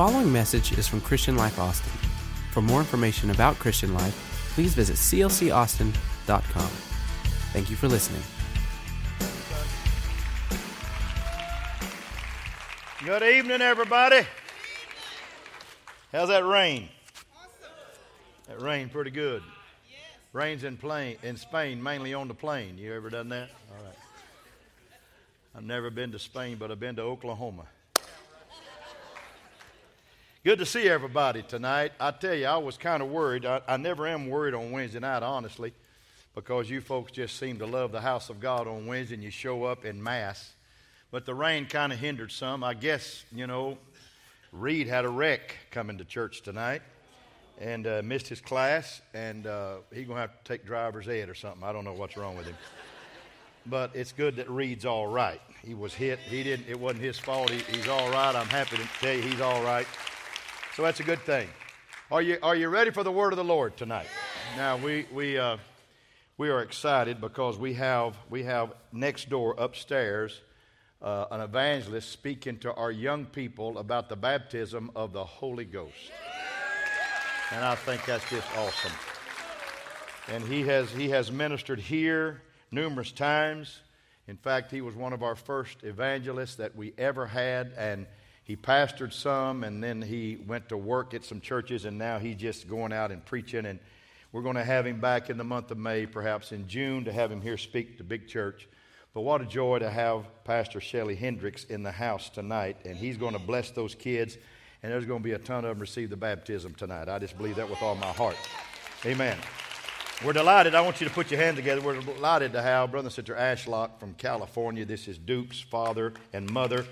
following message is from Christian Life Austin. For more information about Christian Life, please visit clcaustin.com. Thank you for listening. Good evening, everybody. How's that rain? That rained pretty good. Rains in Spain, mainly on the plain. You ever done that? All right. I've never been to Spain, but I've been to Oklahoma. Good to see everybody tonight. I tell you, I was kind of worried. I never am worried on Wednesday night, honestly, because you folks just seem to love the house of God on Wednesday, and you show up in mass. But the rain kind of hindered some. I guess, you know, Reed had a wreck coming to church tonight and missed his class, and he's going to have to take driver's ed or something. I don't know what's wrong with him. But it's good that Reed's all right. He was hit. It wasn't his fault. He's all right. I'm happy to tell you he's all right. So that's a good thing. Are you ready for the word of the Lord tonight? Now, we are excited because we have next door upstairs an evangelist speaking to our young people about the baptism of the Holy Ghost. And I think that's just awesome. And he has ministered here numerous times. In fact, he was one of our first evangelists that we ever had, and he pastored some, and then he went to work at some churches, and now he's just going out and preaching, and we're going to have him back in the month of May, perhaps in June, to have him here speak to Big Church. But what a joy to have Pastor Shelley Hendricks in the house tonight, and he's going to bless those kids. And there's going to be a ton of them receive the baptism tonight. I just believe that with all my heart. Amen. We're delighted. I want you to put your hands together. We're delighted to have Brother and Sister Ashlock from California. This is Duke's father and mother,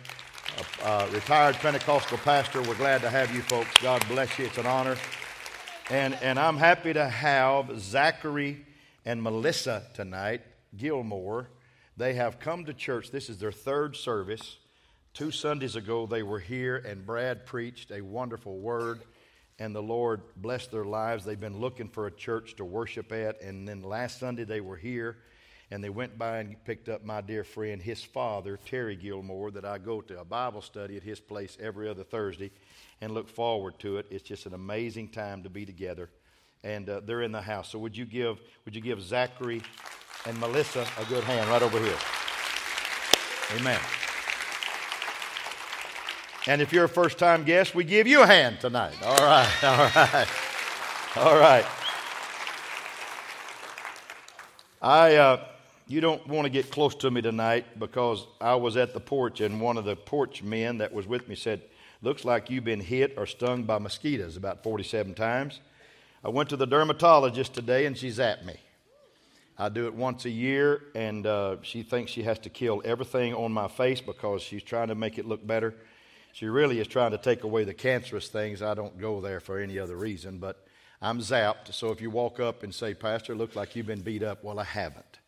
a retired Pentecostal pastor. We're glad to have you folks. God bless you. It's an honor. And I'm happy to have Zachary and Melissa tonight, Gilmore. They have come to church. This is their third service. 2 Sundays ago, they were here, and Brad preached a wonderful word, and the Lord blessed their lives. They've been looking for a church to worship at, and then last Sunday they were here, and they went by and picked up my dear friend, his father, Terry Gilmore, that I go to a Bible study at his place every other Thursday and look forward to it. It's just an amazing time to be together, and they're in the house. So would you give Zachary and Melissa a good hand right over here? Amen. And if you're a first-time guest, we give you a hand tonight. All right. You don't want to get close to me tonight because I was at the porch, and one of the porch men that was with me said, "Looks like you've been hit or stung by mosquitoes about 47 times. I went to the dermatologist today, and she zapped me. I do it once a year, and she thinks she has to kill everything on my face because she's trying to make it look better. She really is trying to take away the cancerous things. I don't go there for any other reason, but I'm zapped. So if you walk up and say, "Pastor, it looks like you've been beat up," well, I haven't.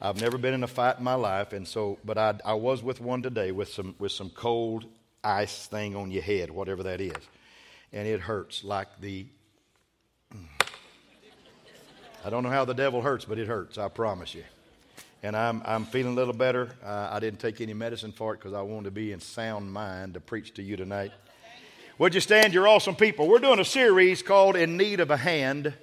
I've never been in a fight in my life, and so. But I was with one today with some cold ice thing on your head, whatever that is, and it hurts like the. I don't know how the devil hurts, but it hurts. I promise you. And I'm feeling a little better. I didn't take any medicine for it because I wanted to be in sound mind to preach to you tonight. Would you stand? You're awesome people. We're doing a series called "In Need of a Hand,"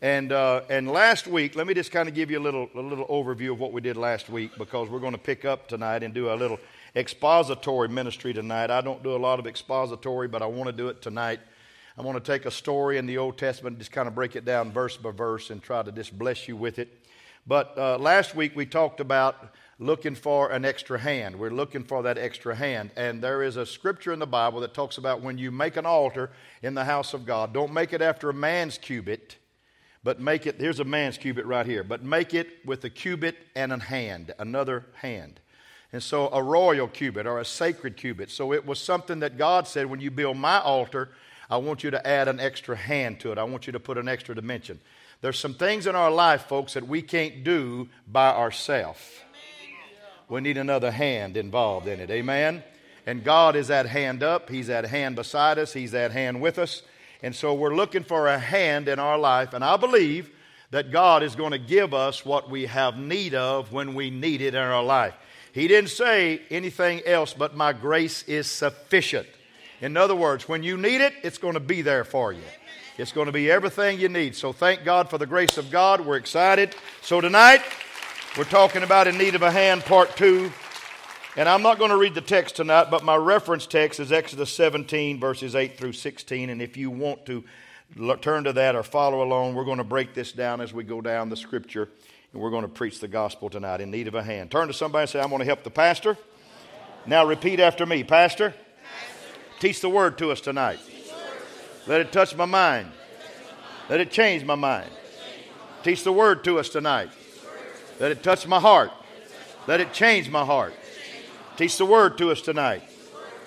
and last week, let me just kind of give you a little overview of what we did last week, because we're going to pick up tonight and do a little expository ministry tonight. I don't do a lot of expository, but I want to do it tonight. I want to take a story in the Old Testament, just kind of break it down verse by verse, and try to just bless you with it. But last week we talked about looking for an extra hand. We're looking for that extra hand. And there is a scripture in the Bible that talks about when you make an altar in the house of God, don't make it after a man's cubit, but make it, here's a man's cubit right here, but make it with a cubit and a hand, another hand. And so a royal cubit or a sacred cubit. So it was something that God said, when you build my altar, I want you to add an extra hand to it. I want you to put an extra dimension. There's some things in our life, folks, that we can't do by ourselves. We need another hand involved in it. Amen? And God is that hand up. He's that hand beside us. He's that hand with us. And so we're looking for a hand in our life. And I believe that God is going to give us what we have need of when we need it in our life. He didn't say anything else but my grace is sufficient. In other words, when you need it, it's going to be there for you. It's going to be everything you need. So thank God for the grace of God. We're excited. So tonight, we're talking about In Need of a Hand, part 2. And I'm not going to read the text tonight, but my reference text is Exodus 17, verses 8 through 16. And if you want to turn to that or follow along, we're going to break this down as we go down the scripture. And we're going to preach the gospel tonight, In Need of a Hand. Turn to somebody and say, I'm going to help the pastor. Now repeat after me. Pastor, teach the word to us tonight. Let it touch my mind. Let it change my mind. Teach the word to us tonight. Let it touch my heart. Let it change my heart. Teach the word to us tonight.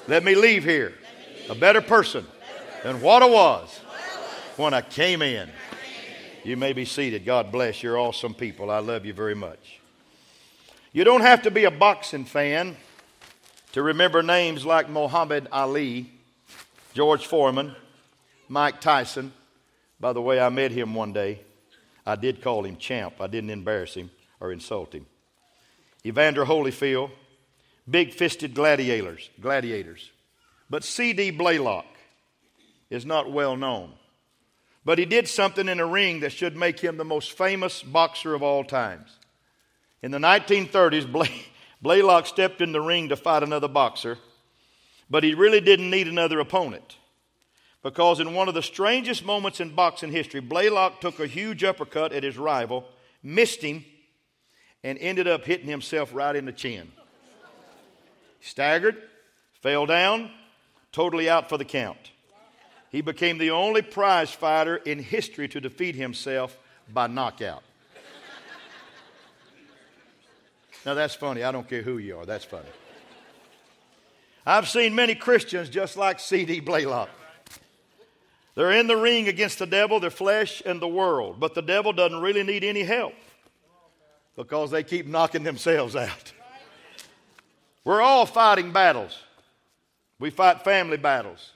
Let me leave here a better person than what I was when I came in. You may be seated. God bless. You're awesome people. I love you very much. You don't have to be a boxing fan to remember names like Muhammad Ali, George Foreman, Mike Tyson. By the way, I met him one day. I did call him champ. I didn't embarrass him or insult him. Evander Holyfield. Big-fisted gladiators. But C.D. Blaylock is not well known. But he did something in a ring that should make him the most famous boxer of all times. In the 1930s, Blaylock stepped in the ring to fight another boxer. But he really didn't need another opponent. Because in one of the strangest moments in boxing history, Blaylock took a huge uppercut at his rival, missed him, and ended up hitting himself right in the chin. Staggered, fell down, totally out for the count. He became the only prize fighter in history to defeat himself by knockout. Now that's funny. I don't care who you are. That's funny. I've seen many Christians just like C.D. Blaylock. They're in the ring against the devil, their flesh, and the world. But the devil doesn't really need any help because they keep knocking themselves out. We're all fighting battles. We fight family battles.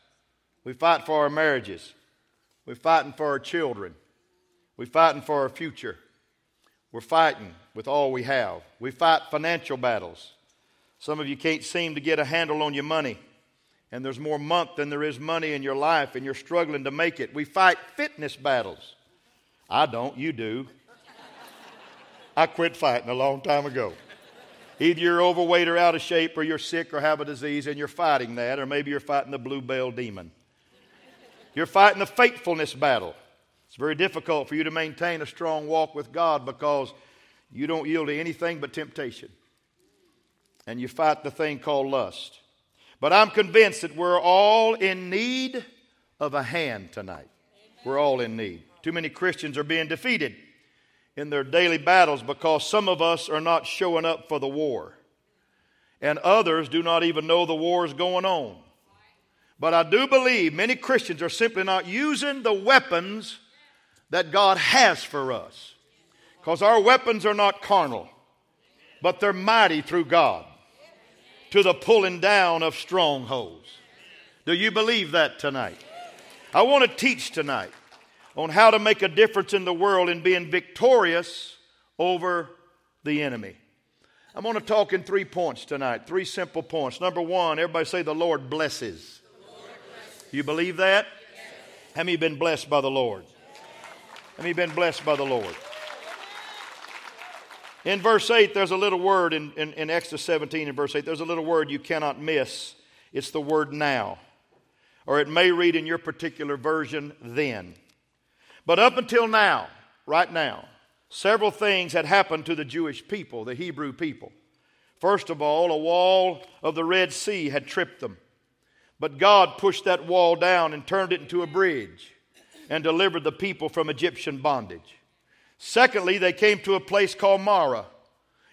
We fight for our marriages. We're fighting for our children. We're fighting for our future. We're fighting with all we have. We fight financial battles. Some of you can't seem to get a handle on your money. And there's more month than there is money in your life, and you're struggling to make it. We fight fitness battles. I don't. You do. I quit fighting a long time ago. Either you're overweight or out of shape, or you're sick or have a disease, and you're fighting that, or maybe you're fighting the bluebell demon. You're fighting the faithfulness battle. It's very difficult for you to maintain a strong walk with God because you don't yield to anything but temptation. And you fight the thing called lust. But I'm convinced that we're all in need of a hand tonight. Amen. We're all in need. Too many Christians are being defeated in their daily battles because some of us are not showing up for the war. And others do not even know the war is going on. But I do believe many Christians are simply not using the weapons that God has for us. Because our weapons are not carnal, but they're mighty through God to the pulling down of strongholds. Do you believe that tonight? I want to teach tonight on how to make a difference in the world and being victorious over the enemy. I'm going to talk in 3 points tonight, 3 simple points. Number one, everybody say the Lord blesses. The Lord blesses. You believe that? Yes. Have you been blessed by the Lord? Yes. Have you been blessed by the Lord? In verse 8, there's a little word in Exodus 17 and verse 8. There's a little word you cannot miss. It's the word now. Or it may read in your particular version, then. But up until now, right now, several things had happened to the Jewish people, the Hebrew people. First of all, a wall of the Red Sea had tripped them. But God pushed that wall down and turned it into a bridge and delivered the people from Egyptian bondage. Secondly, they came to a place called Marah.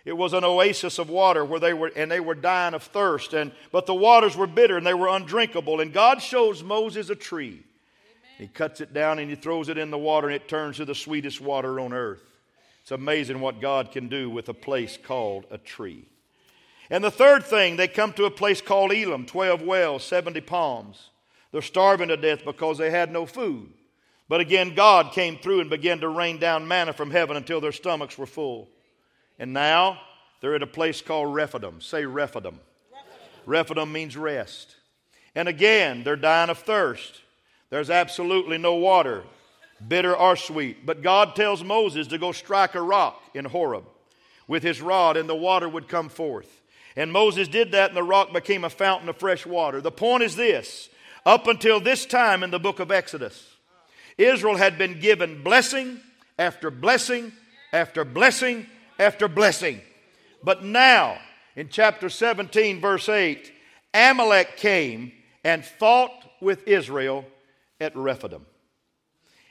It was an oasis of water where they were dying of thirst, but the waters were bitter and they were undrinkable. And God shows Moses a tree. He cuts it down and he throws it in the water and it turns to the sweetest water on earth. It's amazing what God can do with a place called a tree. And the third thing, they come to a place called Elim, 12 wells, 70 palms. They're starving to death because they had no food. But again, God came through and began to rain down manna from heaven until their stomachs were full. And now they're at a place called Rephidim. Say Rephidim. Rephidim means rest. And again, they're dying of thirst. There's absolutely no water, bitter or sweet. But God tells Moses to go strike a rock in Horeb with his rod, and the water would come forth. And Moses did that, and the rock became a fountain of fresh water. The point is this: up until this time in the book of Exodus, Israel had been given blessing after blessing after blessing after blessing. But now, in chapter 17, verse 8, Amalek came and fought with Israel at Rephidim.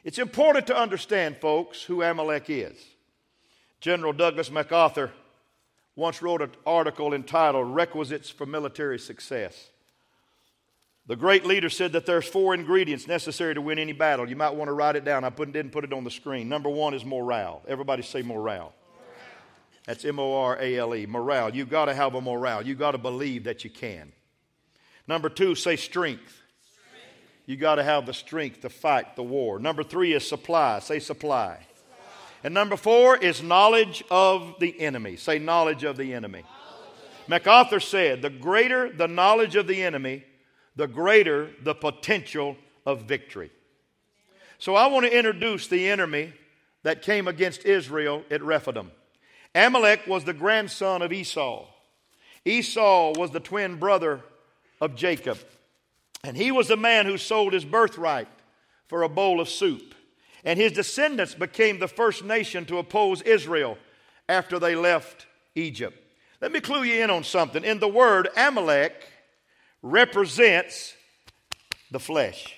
It's important to understand, folks, who Amalek is. General Douglas MacArthur once wrote an article entitled "Requisites for Military Success." The great leader said that there's four ingredients necessary to win any battle. You might want to write it down. I didn't put it on the screen. Number one is morale. Everybody say morale. That's M-O-R-A-L-E, morale. You've got to have a morale. You've got to believe that you can. Number two, say strength. You've got to have the strength to fight the war. Number three is supply. Say supply. And number four is knowledge of the enemy. Say knowledge of the enemy. MacArthur said, the greater the knowledge of the enemy, the greater the potential of victory. So I want to introduce the enemy that came against Israel at Rephidim. Amalek was the grandson of Esau. Esau was the twin brother of Jacob. And he was the man who sold his birthright for a bowl of soup. And his descendants became the first nation to oppose Israel after they left Egypt. Let me clue you in on something. In the word, Amalek represents the flesh.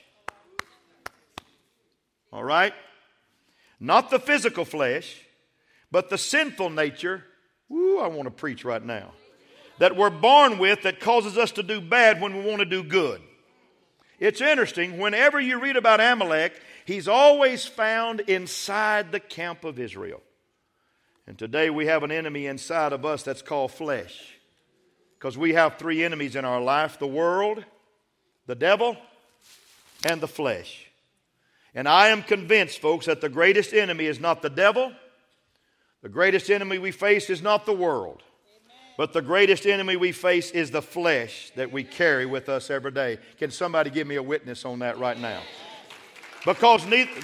All right? Not the physical flesh, but the sinful nature, I want to preach right now, that we're born with that causes us to do bad when we want to do good. It's interesting, whenever you read about Amalek, he's always found inside the camp of Israel. And today we have an enemy inside of us that's called flesh. Because we have three enemies in our life: the world, the devil, and the flesh. And I am convinced, folks, that the greatest enemy is not the devil. The greatest enemy we face is not the world, but the greatest enemy we face is the flesh that we carry with us every day. Can somebody give me a witness on that right now? Because neither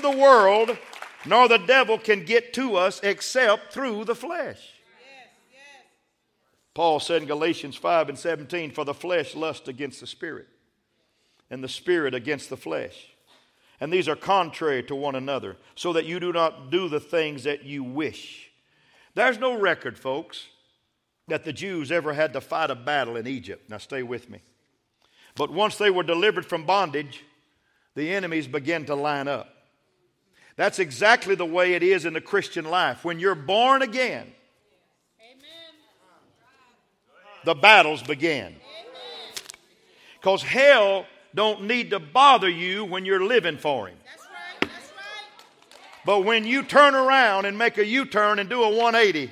the world nor the devil can get to us except through the flesh. Paul said in Galatians 5:17, for the flesh lusts against the spirit, and the spirit against the flesh. And these are contrary to one another, so that you do not do the things that you wish. There's no record, folks, that the Jews ever had to fight a battle in Egypt. Now stay with me. But once they were delivered from bondage, the enemies began to line up. That's exactly the way it is in the Christian life. When you're born again, the battles begin. Because hell don't need to bother you when you're living for him. That's right, that's right. But when you turn around and make a U-turn and do a 180,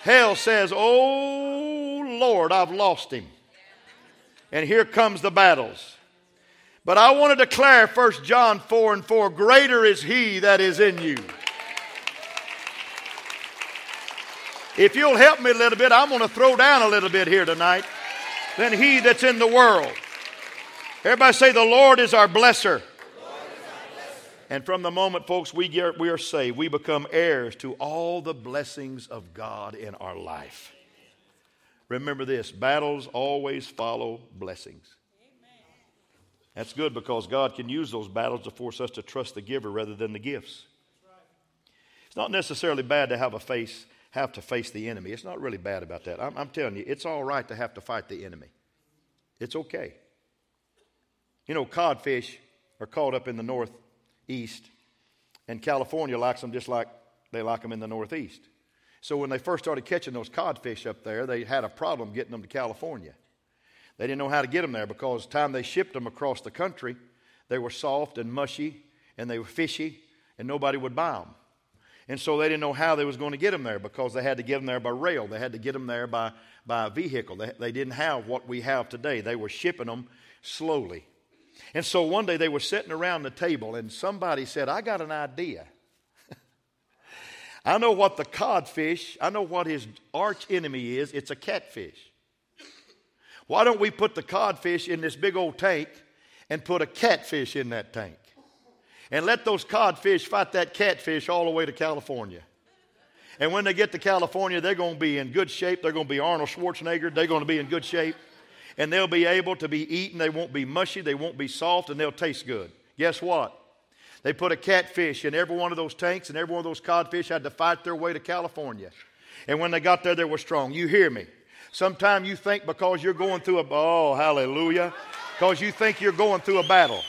hell says, oh Lord, I've lost him. And here comes the battles. But I want to declare 1 John 4:4, greater is he that is in you. If you'll help me a little bit, I'm going to throw down a little bit here tonight. Than he that's in the world. Everybody say, the Lord is our blesser. And from the moment, folks, we are saved, we become heirs to all the blessings of God in our life. Remember this, battles always follow blessings. That's good, because God can use those battles to force us to trust the giver rather than the gifts. It's not necessarily bad to have to face the enemy. It's not really bad about that. I'm telling you, it's all right to have to fight the enemy. It's okay. You know, codfish are caught up in the northeast, and California likes them just like they like them in the northeast. So when they first started catching those codfish up there, they had a problem getting them to California. They didn't know how to get them there, because the time they shipped them across the country, they were soft and mushy, and they were fishy, and nobody would buy them. And so they didn't know how they was going to get them there, because they had to get them there by rail. They had to get them there by vehicle. They didn't have what we have today. They were shipping them slowly. And so one day they were sitting around the table, and somebody said, I got an idea. I know what his arch enemy is. It's a catfish. Why don't we put the codfish in this big old tank and put a catfish in that tank? And let those codfish fight that catfish all the way to California. And when they get to California, they're going to be in good shape. They're going to be Arnold Schwarzenegger. They're going to be in good shape. And they'll be able to be eaten. They won't be mushy. They won't be soft. And they'll taste good. Guess what? They put a catfish in every one of those tanks, and every one of those codfish had to fight their way to California. And when they got there, they were strong. You hear me? Sometimes you think because you're going through a... Oh, hallelujah. Because you think you're going through a battle.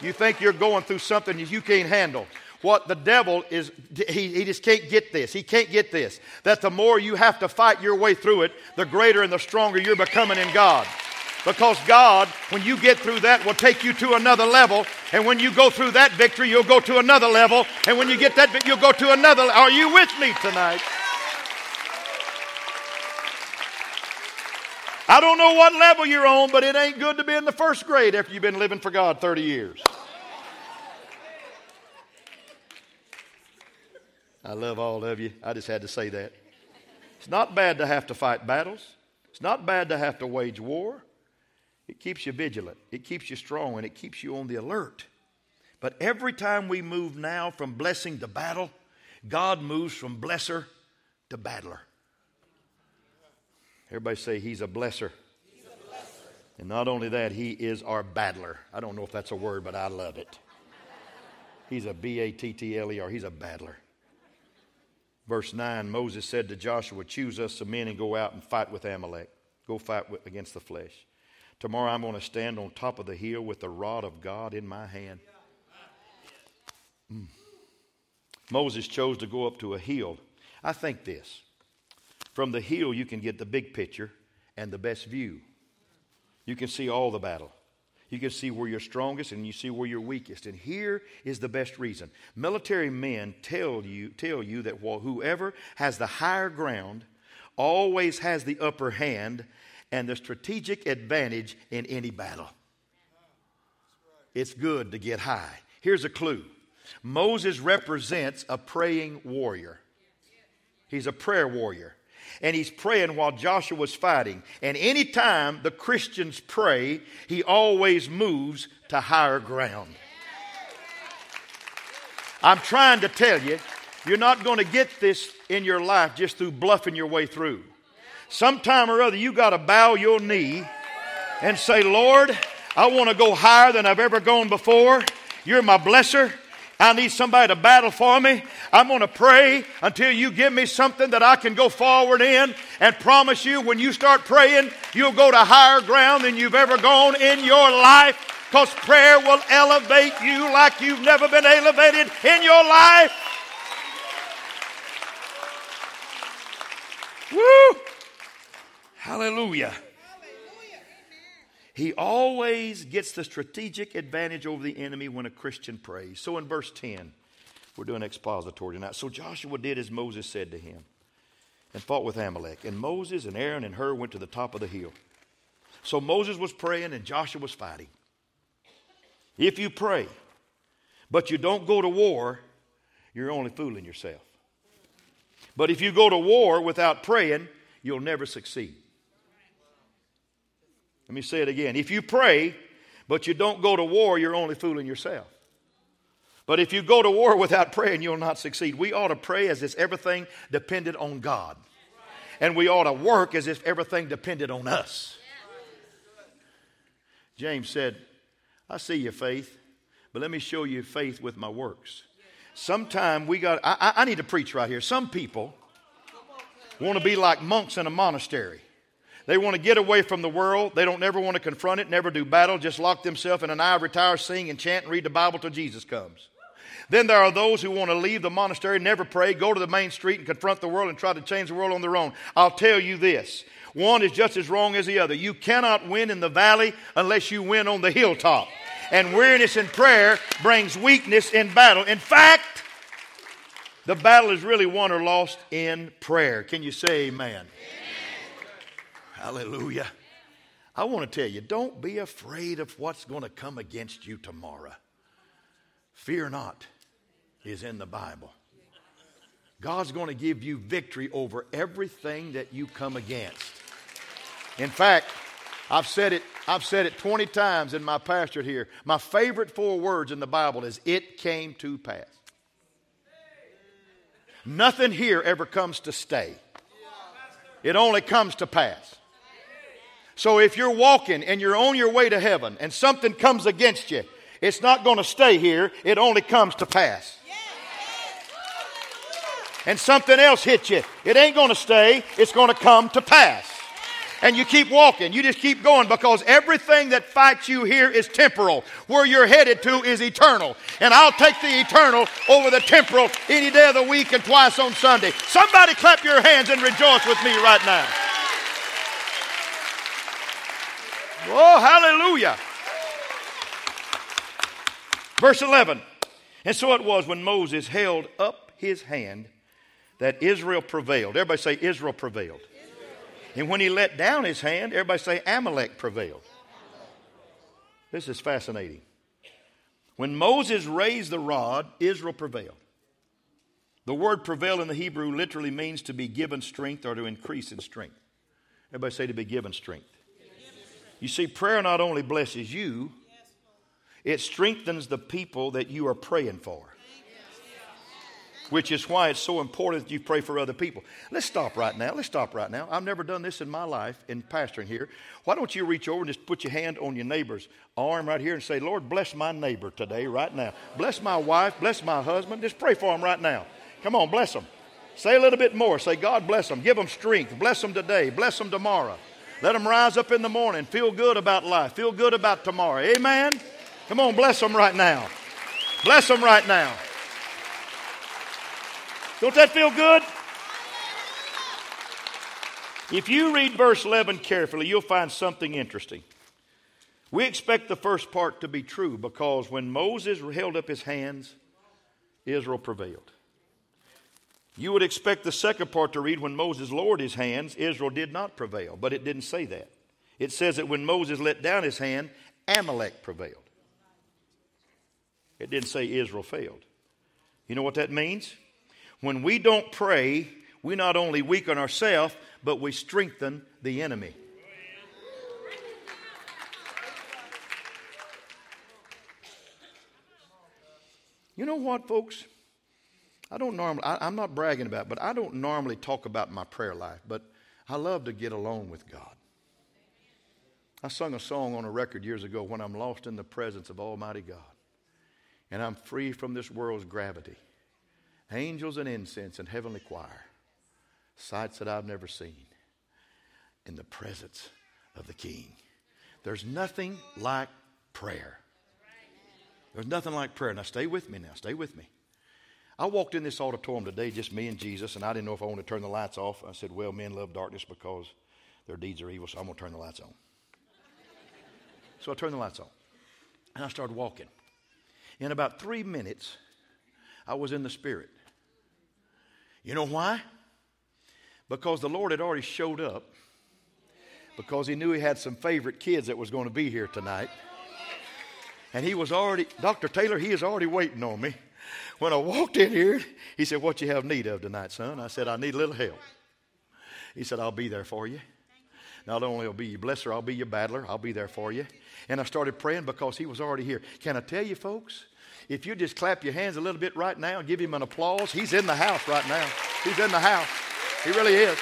You think you're going through something you can't handle. What the devil is, he just can't get this. He can't get this. That the more you have to fight your way through it, the greater and the stronger you're becoming in God. Because God, when you get through that, will take you to another level. And when you go through that victory, you'll go to another level. And when you get that victory, you'll go to another level. Are you with me tonight? I don't know what level you're on, but it ain't good to be in the first grade after you've been living for God 30 years. I love all of you. I just had to say that. It's not bad to have to fight battles. It's not bad to have to wage war. It keeps you vigilant. It keeps you strong, and it keeps you on the alert. But every time we move now from blessing to battle, God moves from blesser to battler. Everybody say, he's a blesser. He's a blesser. And not only that, he is our battler. I don't know if that's a word, but I love it. He's a B-A-T-T-L-E-R. He's a battler. Verse 9, Moses said to Joshua, choose us some men and go out and fight with Amalek. Go fight against the flesh. Tomorrow I'm going to stand on top of the hill with the rod of God in my hand. Moses chose to go up to a hill. I think this. From the hill, you can get the big picture and the best view. You can see all the battle. You can see where you're strongest and you see where you're weakest. And here is the best reason. Military men tell you that whoever has the higher ground always has the upper hand and the strategic advantage in any battle. It's good to get high. Here's a clue. Moses represents a praying warrior. He's a prayer warrior. And he's praying while Joshua's fighting. And any time the Christians pray, he always moves to higher ground. I'm trying to tell you, you're not going to get this in your life just through bluffing your way through. Sometime or other, you got to bow your knee and say, Lord, I want to go higher than I've ever gone before. You're my blesser. I need somebody to battle for me. I'm going to pray until you give me something that I can go forward in, and promise you when you start praying, you'll go to higher ground than you've ever gone in your life, because prayer will elevate you like you've never been elevated in your life. Woo! Hallelujah. He always gets the strategic advantage over the enemy when a Christian prays. So in verse 10, we're doing expository tonight. So Joshua did as Moses said to him and fought with Amalek. And Moses and Aaron and Hur went to the top of the hill. So Moses was praying and Joshua was fighting. If you pray, but you don't go to war, you're only fooling yourself. But if you go to war without praying, you'll never succeed. Let me say it again. If you pray, but you don't go to war, you're only fooling yourself. But if you go to war without praying, you'll not succeed. We ought to pray as if everything depended on God. And we ought to work as if everything depended on us. James said, I see your faith, but let me show you faith with my works. Sometime we got, I need to preach right here. Some people want to be like monks in a monastery. They want to get away from the world. They don't ever want to confront it, never do battle, just lock themselves in an ivory tower, sing and chant and read the Bible till Jesus comes. Then there are those who want to leave the monastery, never pray, go to the main street and confront the world and try to change the world on their own. I'll tell you this. One is just as wrong as the other. You cannot win in the valley unless you win on the hilltop. And weariness in prayer brings weakness in battle. In fact, the battle is really won or lost in prayer. Can you say amen? Hallelujah. I want to tell you, don't be afraid of what's going to come against you tomorrow. Fear not is in the Bible. God's going to give you victory over everything that you come against. In fact, I've said it 20 times in my pastorate here. My favorite four words in the Bible is, it came to pass. Nothing here ever comes to stay. It only comes to pass. So if you're walking and you're on your way to heaven and something comes against you, it's not going to stay here. It only comes to pass. And something else hits you. It ain't going to stay. It's going to come to pass. And you keep walking. You just keep going, because everything that fights you here is temporal. Where you're headed to is eternal. And I'll take the eternal over the temporal any day of the week and twice on Sunday. Somebody clap your hands and rejoice with me right now. Oh, hallelujah. Verse 11. And so it was when Moses held up his hand that Israel prevailed. Everybody say, Israel prevailed. And when he let down his hand, everybody say, Amalek prevailed. This is fascinating. When Moses raised the rod, Israel prevailed. The word prevail in the Hebrew literally means to be given strength or to increase in strength. Everybody say, to be given strength. You see, prayer not only blesses you, it strengthens the people that you are praying for. Which is why it's so important that you pray for other people. Let's stop right now. Let's stop right now. I've never done this in my life in pastoring here. Why don't you reach over and just put your hand on your neighbor's arm right here and say, Lord, bless my neighbor today right now. Bless my wife. Bless my husband. Just pray for them right now. Come on, bless them. Say a little bit more. Say, God, bless them. Give them strength. Bless them today. Bless them tomorrow. Let them rise up in the morning. Feel good about life. Feel good about tomorrow. Amen? Come on, bless them right now. Bless them right now. Don't that feel good? If you read verse 11 carefully, you'll find something interesting. We expect the first part to be true, because when Moses held up his hands, Israel prevailed. You would expect the second part to read, when Moses lowered his hands, Israel did not prevail. But it didn't say that. It says that when Moses let down his hand, Amalek prevailed. It didn't say Israel failed. You know what that means? When we don't pray, we not only weaken ourselves, but we strengthen the enemy. You know what, folks? I'm not bragging about it, but I don't normally talk about my prayer life, but I love to get alone with God. I sung a song on a record years ago, when I'm lost in the presence of Almighty God, and I'm free from this world's gravity. Angels and incense and heavenly choir. Sights that I've never seen. In the presence of the King. There's nothing like prayer. There's nothing like prayer. Now stay with me now. Stay with me. I walked in this auditorium today, just me and Jesus, and I didn't know if I wanted to turn the lights off. I said, well, men love darkness because their deeds are evil, so I'm going to turn the lights on. So I turned the lights on. And I started walking. In about 3 minutes, I was in the Spirit. You know why? Because the Lord had already showed up. Because he knew he had some favorite kids that was going to be here tonight. And he was already, Dr. Taylor, he is already waiting on me. When I walked in here, he said, what you have need of tonight, son? I said, I need a little help. He said, I'll be there for you. Not only will I be your blesser, I'll be your battler. I'll be there for you. And I started praying because he was already here. Can I tell you, folks? If you just clap your hands a little bit right now and give him an applause, he's in the house right now. He's in the house. He really is.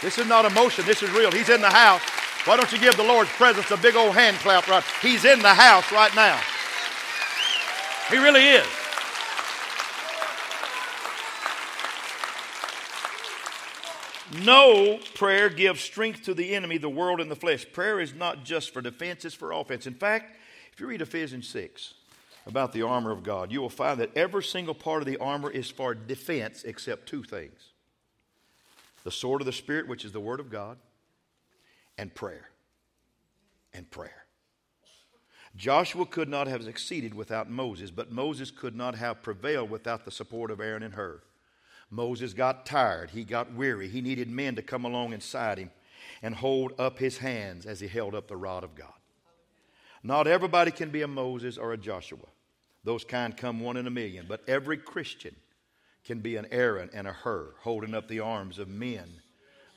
This is not emotion. This is real. He's in the house. Why don't you give the Lord's presence a big old hand clap right? He's in the house right now. He really is. No, prayer gives strength to the enemy, the world, and the flesh. Prayer is not just for defense, it's for offense. In fact, if you read Ephesians 6, about the armor of God, you will find that every single part of the armor is for defense except two things. The sword of the Spirit, which is the Word of God, and prayer. And prayer. Joshua could not have succeeded without Moses, but Moses could not have prevailed without the support of Aaron and Hur. Moses got tired. He got weary. He needed men to come along inside him and hold up his hands as he held up the rod of God. Not everybody can be a Moses or a Joshua. Those kind come one in a million. But every Christian can be an Aaron and a Hur, holding up the arms of men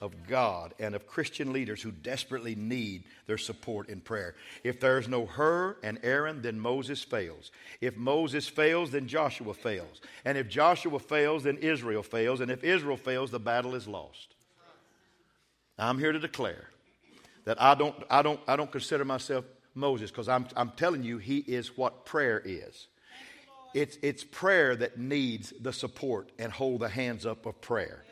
of God and of Christian leaders who desperately need their support in prayer. If there's no Hur and Aaron, then Moses fails. If Moses fails, then Joshua fails. And if Joshua fails, then Israel fails. And if Israel fails, the battle is lost. I'm here to declare that I don't consider myself Moses, because I'm telling you, he is what prayer is. It's prayer that needs the support and hold the hands up of prayer.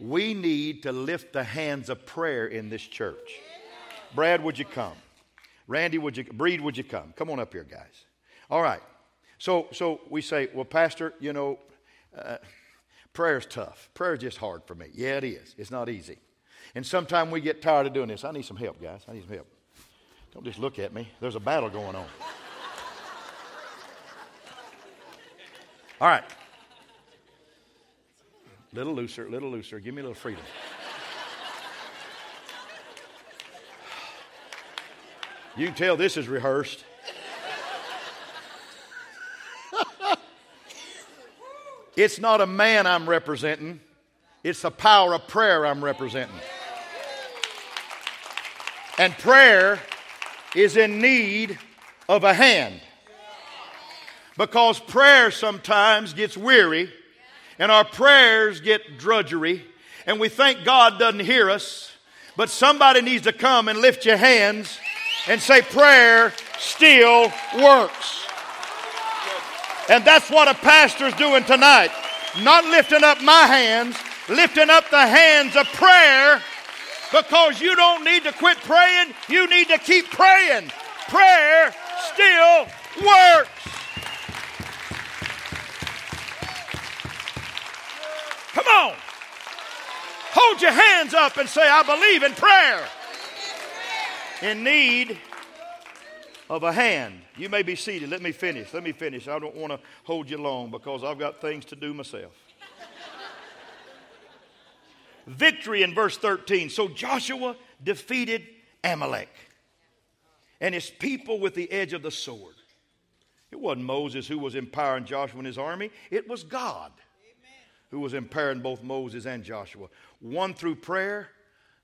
We need to lift the hands of prayer in this church. Brad, would you come? Randy, would you? Breed, would you come? Come on up here, guys. All right. So we say, well, Pastor, you know, prayer's tough. Prayer's just hard for me. Yeah, it is. It's not easy. And sometimes we get tired of doing this. I need some help, guys. I need some help. Don't just look at me. There's a battle going on. All right. Little looser. Give me a little freedom. You can tell this is rehearsed. It's not a man I'm representing. It's the power of prayer I'm representing. And prayer is in need of a hand. Because prayer sometimes gets weary. And our prayers get drudgery. And we think God doesn't hear us. But somebody needs to come and lift your hands and say prayer still works. And that's what a pastor's doing tonight. Not lifting up my hands. Lifting up the hands of prayer. Because you don't need to quit praying. You need to keep praying. Prayer still works. Come on. Hold your hands up and say, I believe in prayer. In need of a hand. You may be seated. Let me finish. I don't want to hold you long because I've got things to do myself. Victory in verse 13. So Joshua defeated Amalek and his people with the edge of the sword. It wasn't Moses who was empowering Joshua and his army. It was God who was empowering both Moses and Joshua. One through prayer,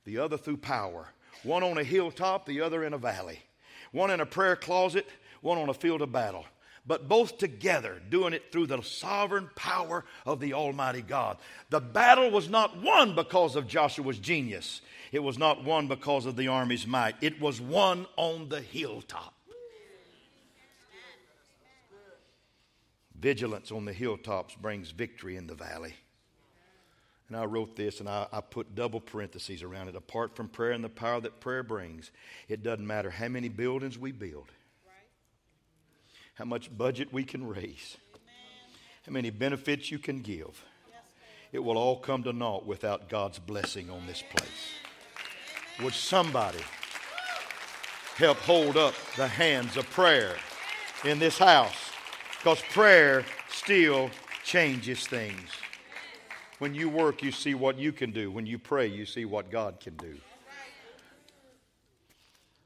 the other through power. One on a hilltop, the other in a valley. One in a prayer closet, one on a field of battle. But both together, doing it through the sovereign power of the Almighty God. The battle was not won because of Joshua's genius. It was not won because of the army's might. It was won on the hilltop. Vigilance on the hilltops brings victory in the valley. And I wrote this, and I put double parentheses around it. Apart from prayer and the power that prayer brings, it doesn't matter how many buildings we build, how much budget we can raise, how many benefits you can give. It will all come to naught without God's blessing on this place. Would somebody help hold up the hands of prayer in this house? Because prayer still changes things. When you work, you see what you can do. When you pray, you see what God can do.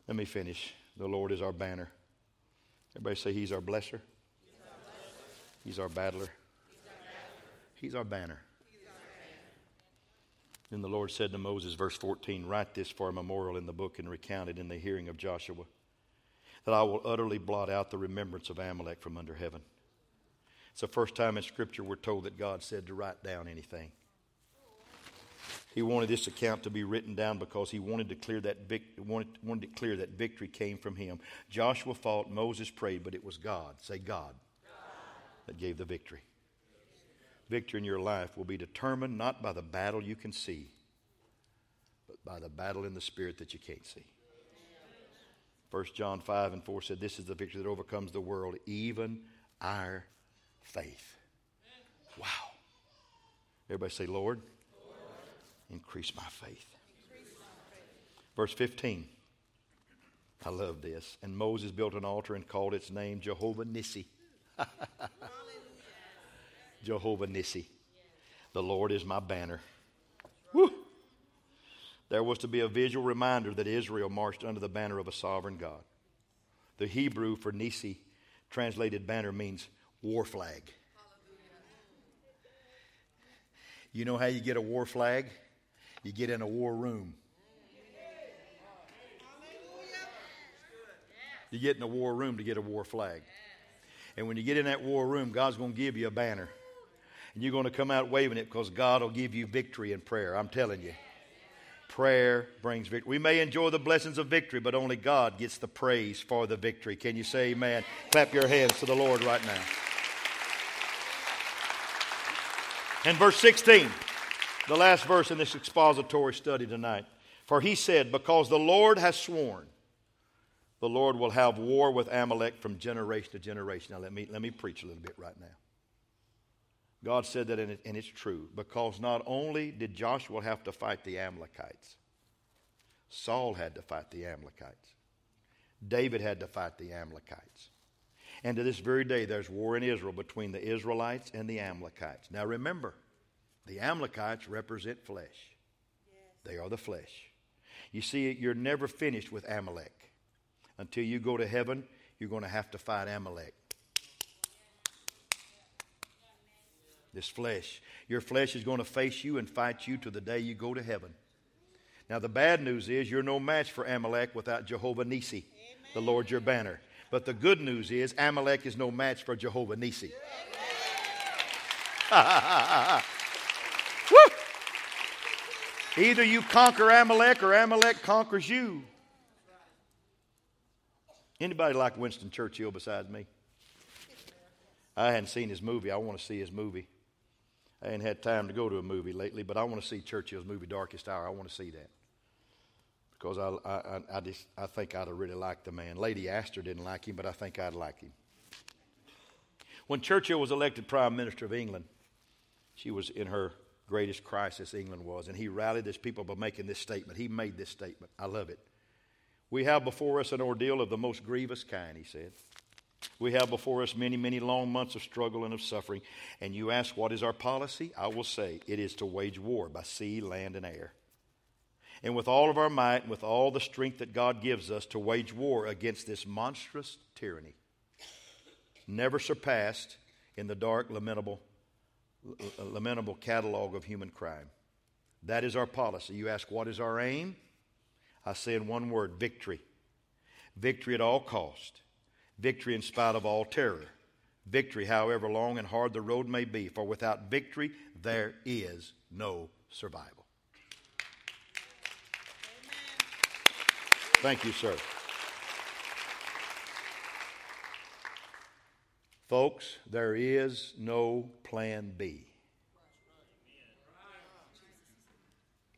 Let me finish. The Lord is our banner. Everybody say, He's our blesser. He's our battler. He's our banner. Then the Lord said to Moses, verse 14, write this for a memorial in the book and recount it in the hearing of Joshua, that I will utterly blot out the remembrance of Amalek from under heaven. It's the first time in Scripture we're told that God said to write down anything. He wanted this account to be written down because he wanted to clear that victory came from him. Joshua fought, Moses prayed, but it was God. Say God. That gave the victory. Victory in your life will be determined not by the battle you can see, but by the battle in the spirit that you can't see. 1 John 5:4 said, this is the victory that overcomes the world, even our faith. Wow. Everybody say, Lord, increase my faith. Verse 15. I love this. And Moses built an altar and called its name Jehovah Nissi. Jehovah Nissi. The Lord is my banner. Woo! There was to be a visual reminder that Israel marched under the banner of a sovereign God. The Hebrew for Nissi, translated banner, means war flag. You know how you get a war flag? You get in a war room. You get in a war room to get a war flag. And when you get in that war room, God's going to give you a banner. And you're going to come out waving it because God will give you victory in prayer. I'm telling you. Prayer brings victory. We may enjoy the blessings of victory, but only God gets the praise for the victory. Can you say amen? Clap your hands to the Lord right now. And verse 16, the last verse in this expository study tonight. For he said, because the Lord has sworn, the Lord will have war with Amalek from generation to generation. Now let me preach a little bit right now. God said that, and it's true, because not only did Joshua have to fight the Amalekites, Saul had to fight the Amalekites. David had to fight the Amalekites. And to this very day, there's war in Israel between the Israelites and the Amalekites. Now remember, the Amalekites represent flesh. Yes. They are the flesh. You see, you're never finished with Amalek. Until you go to heaven, you're going to have to fight Amalek. This flesh. Your flesh is going to face you and fight you till the day you go to heaven. Now the bad news is you're no match for Amalek without Jehovah Nissi, the Lord your banner. But the good news is Amalek is no match for Jehovah Nissi. Either you conquer Amalek or Amalek conquers you. Anybody like Winston Churchill besides me? I hadn't seen his movie. I want to see his movie. I ain't had time to go to a movie lately, but I want to see Churchill's movie, Darkest Hour. I want to see that because I think I'd have really liked the man. Lady Astor didn't like him, but I think I'd like him. When Churchill was elected Prime Minister of England, she was in her greatest crisis, England was, and he rallied his people by making this statement. He made this statement. I love it. We have before us an ordeal of the most grievous kind, he said. We have before us many, many long months of struggle and of suffering. And you ask, what is our policy? I will say, it is to wage war by sea, land, and air. And with all of our might, and with all the strength that God gives us, to wage war against this monstrous tyranny, never surpassed in the dark, lamentable catalog of human crime. That is our policy. You ask, what is our aim? I say in one word, victory. Victory at all cost. Victory in spite of all terror. Victory however long and hard the road may be. For without victory, there is no survival. Amen. Thank you, sir. Folks, there is no plan B.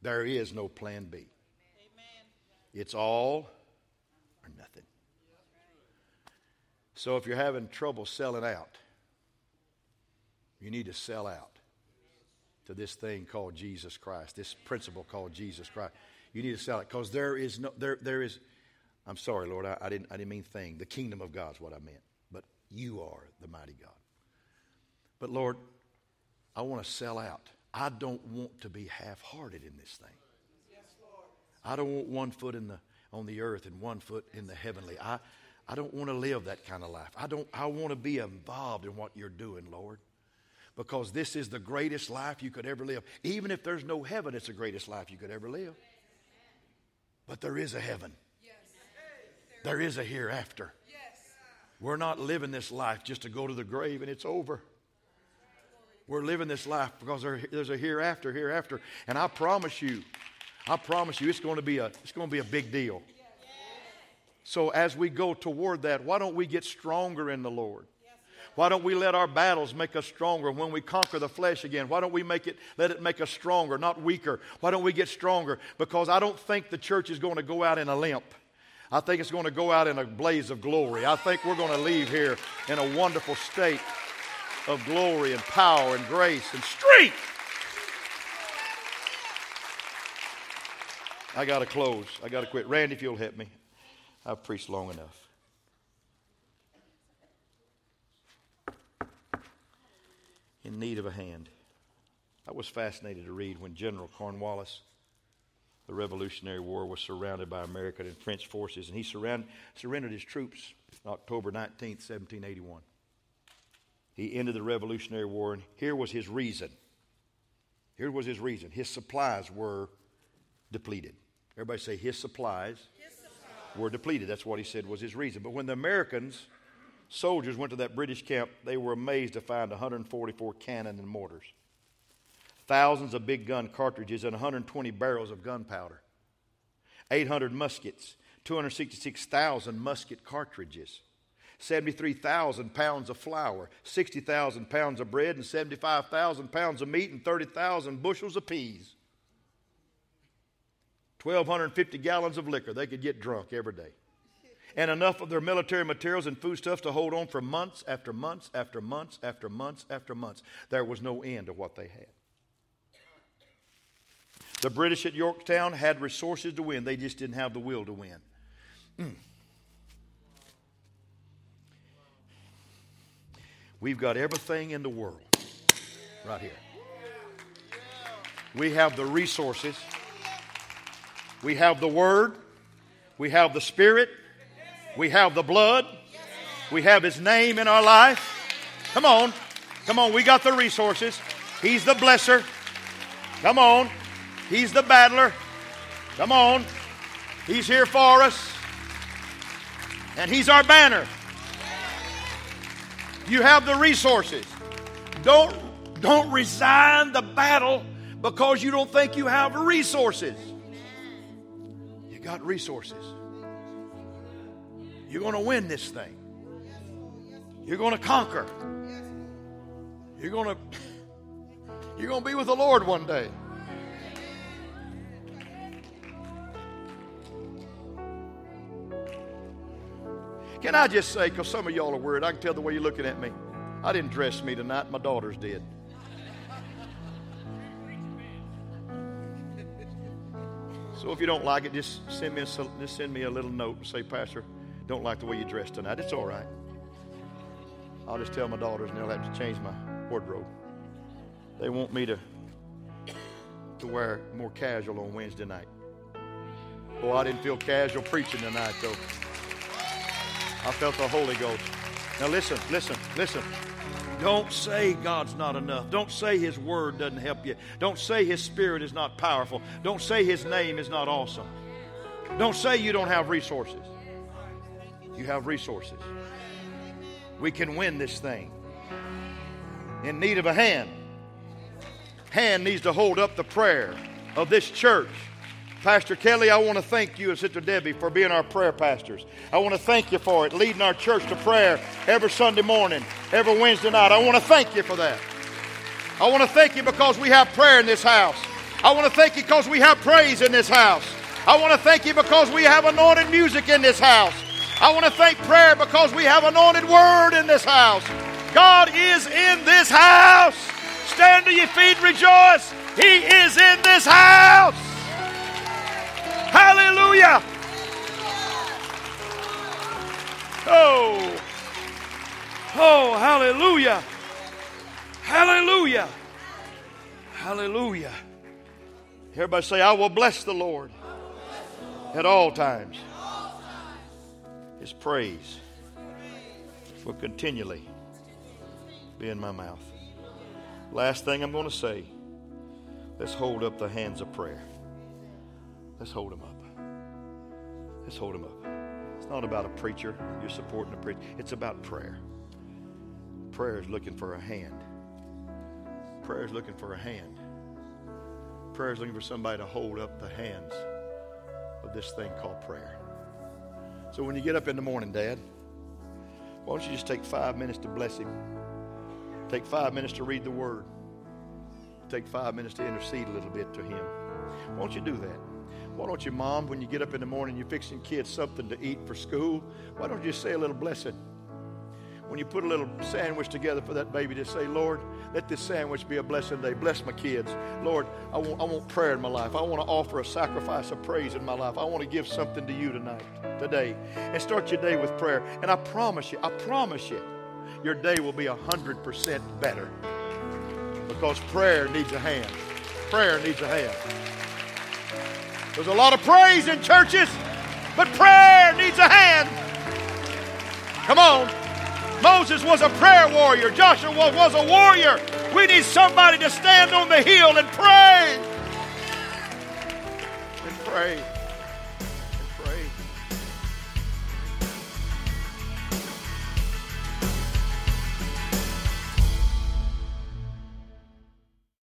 There is no plan B. It's all or nothing. So if you're having trouble selling out, you need to sell out to this thing called Jesus Christ, this principle called Jesus Christ. You need to sell it because there is, I'm sorry, Lord, I didn't mean thing. The kingdom of God is what I meant, but you are the mighty God. But Lord, I want to sell out. I don't want to be half-hearted in this thing. I don't want one foot on the earth and one foot in the heavenly. I don't want to live that kind of life. I want to be involved in what you're doing, Lord, because this is the greatest life you could ever live. Even if there's no heaven, it's the greatest life you could ever live. But there is a heaven. There is a hereafter. We're not living this life just to go to the grave and it's over. We're living this life because there's a hereafter. And I promise you, it's going to be a big deal. So as we go toward that, why don't we get stronger in the Lord? Why don't we let our battles make us stronger when we conquer the flesh again? Why don't we let it make us stronger, not weaker? Why don't we get stronger? Because I don't think the church is going to go out in a limp. I think it's going to go out in a blaze of glory. I think we're going to leave here in a wonderful state of glory and power and grace and strength. I got to close. I got to quit. Randy, if you'll help me. I've preached long enough. In need of a hand. I was fascinated to read when General Cornwallis, the Revolutionary War, was surrounded by American and French forces, and he surrendered his troops on October 19th, 1781. He ended the Revolutionary War, and here was his reason. His supplies were depleted. Everybody say his supplies were depleted. That's what he said was his reason. But when the Americans, soldiers, went to that British camp, they were amazed to find 144 cannon and mortars, thousands of big gun cartridges, and 120 barrels of gunpowder, 800 muskets, 266,000 musket cartridges, 73,000 pounds of flour, 60,000 pounds of bread, and 75,000 pounds of meat, and 30,000 bushels of peas. 1,250 gallons of liquor. They could get drunk every day. And enough of their military materials and foodstuffs to hold on for months after months after months after months after months. There was no end to what they had. The British at Yorktown had resources to win. They just didn't have the will to win. We've got everything in the world right here. We have the resources. We have the Word. We have the Spirit. We have the blood. We have His name in our life. Come on. Come on. We got the resources. He's the blesser. Come on. He's the battler. Come on. He's here for us. And He's our banner. You have the resources. Don't resign the battle because you don't think you have resources. You got resources. You're going to win this thing. You're going to conquer. You're going to be with the Lord one day. Can I just say, because some of y'all are worried, I can tell the way you're looking at me. I didn't dress me tonight. My daughters did. So if you don't like it, just send me a little note and say, Pastor, don't like the way you dress tonight. It's all right. I'll just tell my daughters and they'll have to change my wardrobe. They want me to wear more casual on Wednesday night. Oh, I didn't feel casual preaching tonight, though. I felt the Holy Ghost. Now listen. Don't say God's not enough. Don't say His Word doesn't help you. Don't say His Spirit is not powerful. Don't say His name is not awesome. Don't say you don't have resources. You have resources. We can win this thing. In need of a hand. Hand needs to hold up the prayer of this church. Pastor Kelly, I want to thank you and Sister Debbie for being our prayer pastors. I want to thank you for it, leading our church to prayer every Sunday morning, every Wednesday night. I want to thank you for that. I want to thank you because we have prayer in this house. I want to thank you because we have praise in this house. I want to thank you because we have anointed music in this house. I want to thank prayer because we have anointed word in this house. God is in this house. Stand to your feet and rejoice. He is in this house. Hallelujah. Oh, hallelujah. Hallelujah. Hallelujah. Everybody say, I will bless the Lord at all times. His praise will continually be in my mouth. Last thing I'm going to say, let's hold up the hands of prayer. Let's hold them up. Let's hold them up. It's not about a preacher. You're supporting a preacher. It's about prayer. Prayer is looking for a hand. Prayer is looking for a hand. Prayer is looking for somebody to hold up the hands of this thing called prayer. So when you get up in the morning, Dad, why don't you just take 5 minutes to bless him? Take 5 minutes to read the word. Take 5 minutes to intercede a little bit to him. Why don't you do that? Why don't you, Mom, when you get up in the morning, you're fixing kids something to eat for school, why don't you say a little blessing? When you put a little sandwich together for that baby, just say, Lord, let this sandwich be a blessing today. Bless my kids. Lord, I want prayer in my life. I want to offer a sacrifice of praise in my life. I want to give something to you today. And start your day with prayer. And I promise you, your day will be 100% better because prayer needs a hand. Prayer needs a hand. There's a lot of praise in churches, but prayer needs a hand. Come on. Moses was a prayer warrior. Joshua was a warrior. We need somebody to stand on the hill and pray. pray.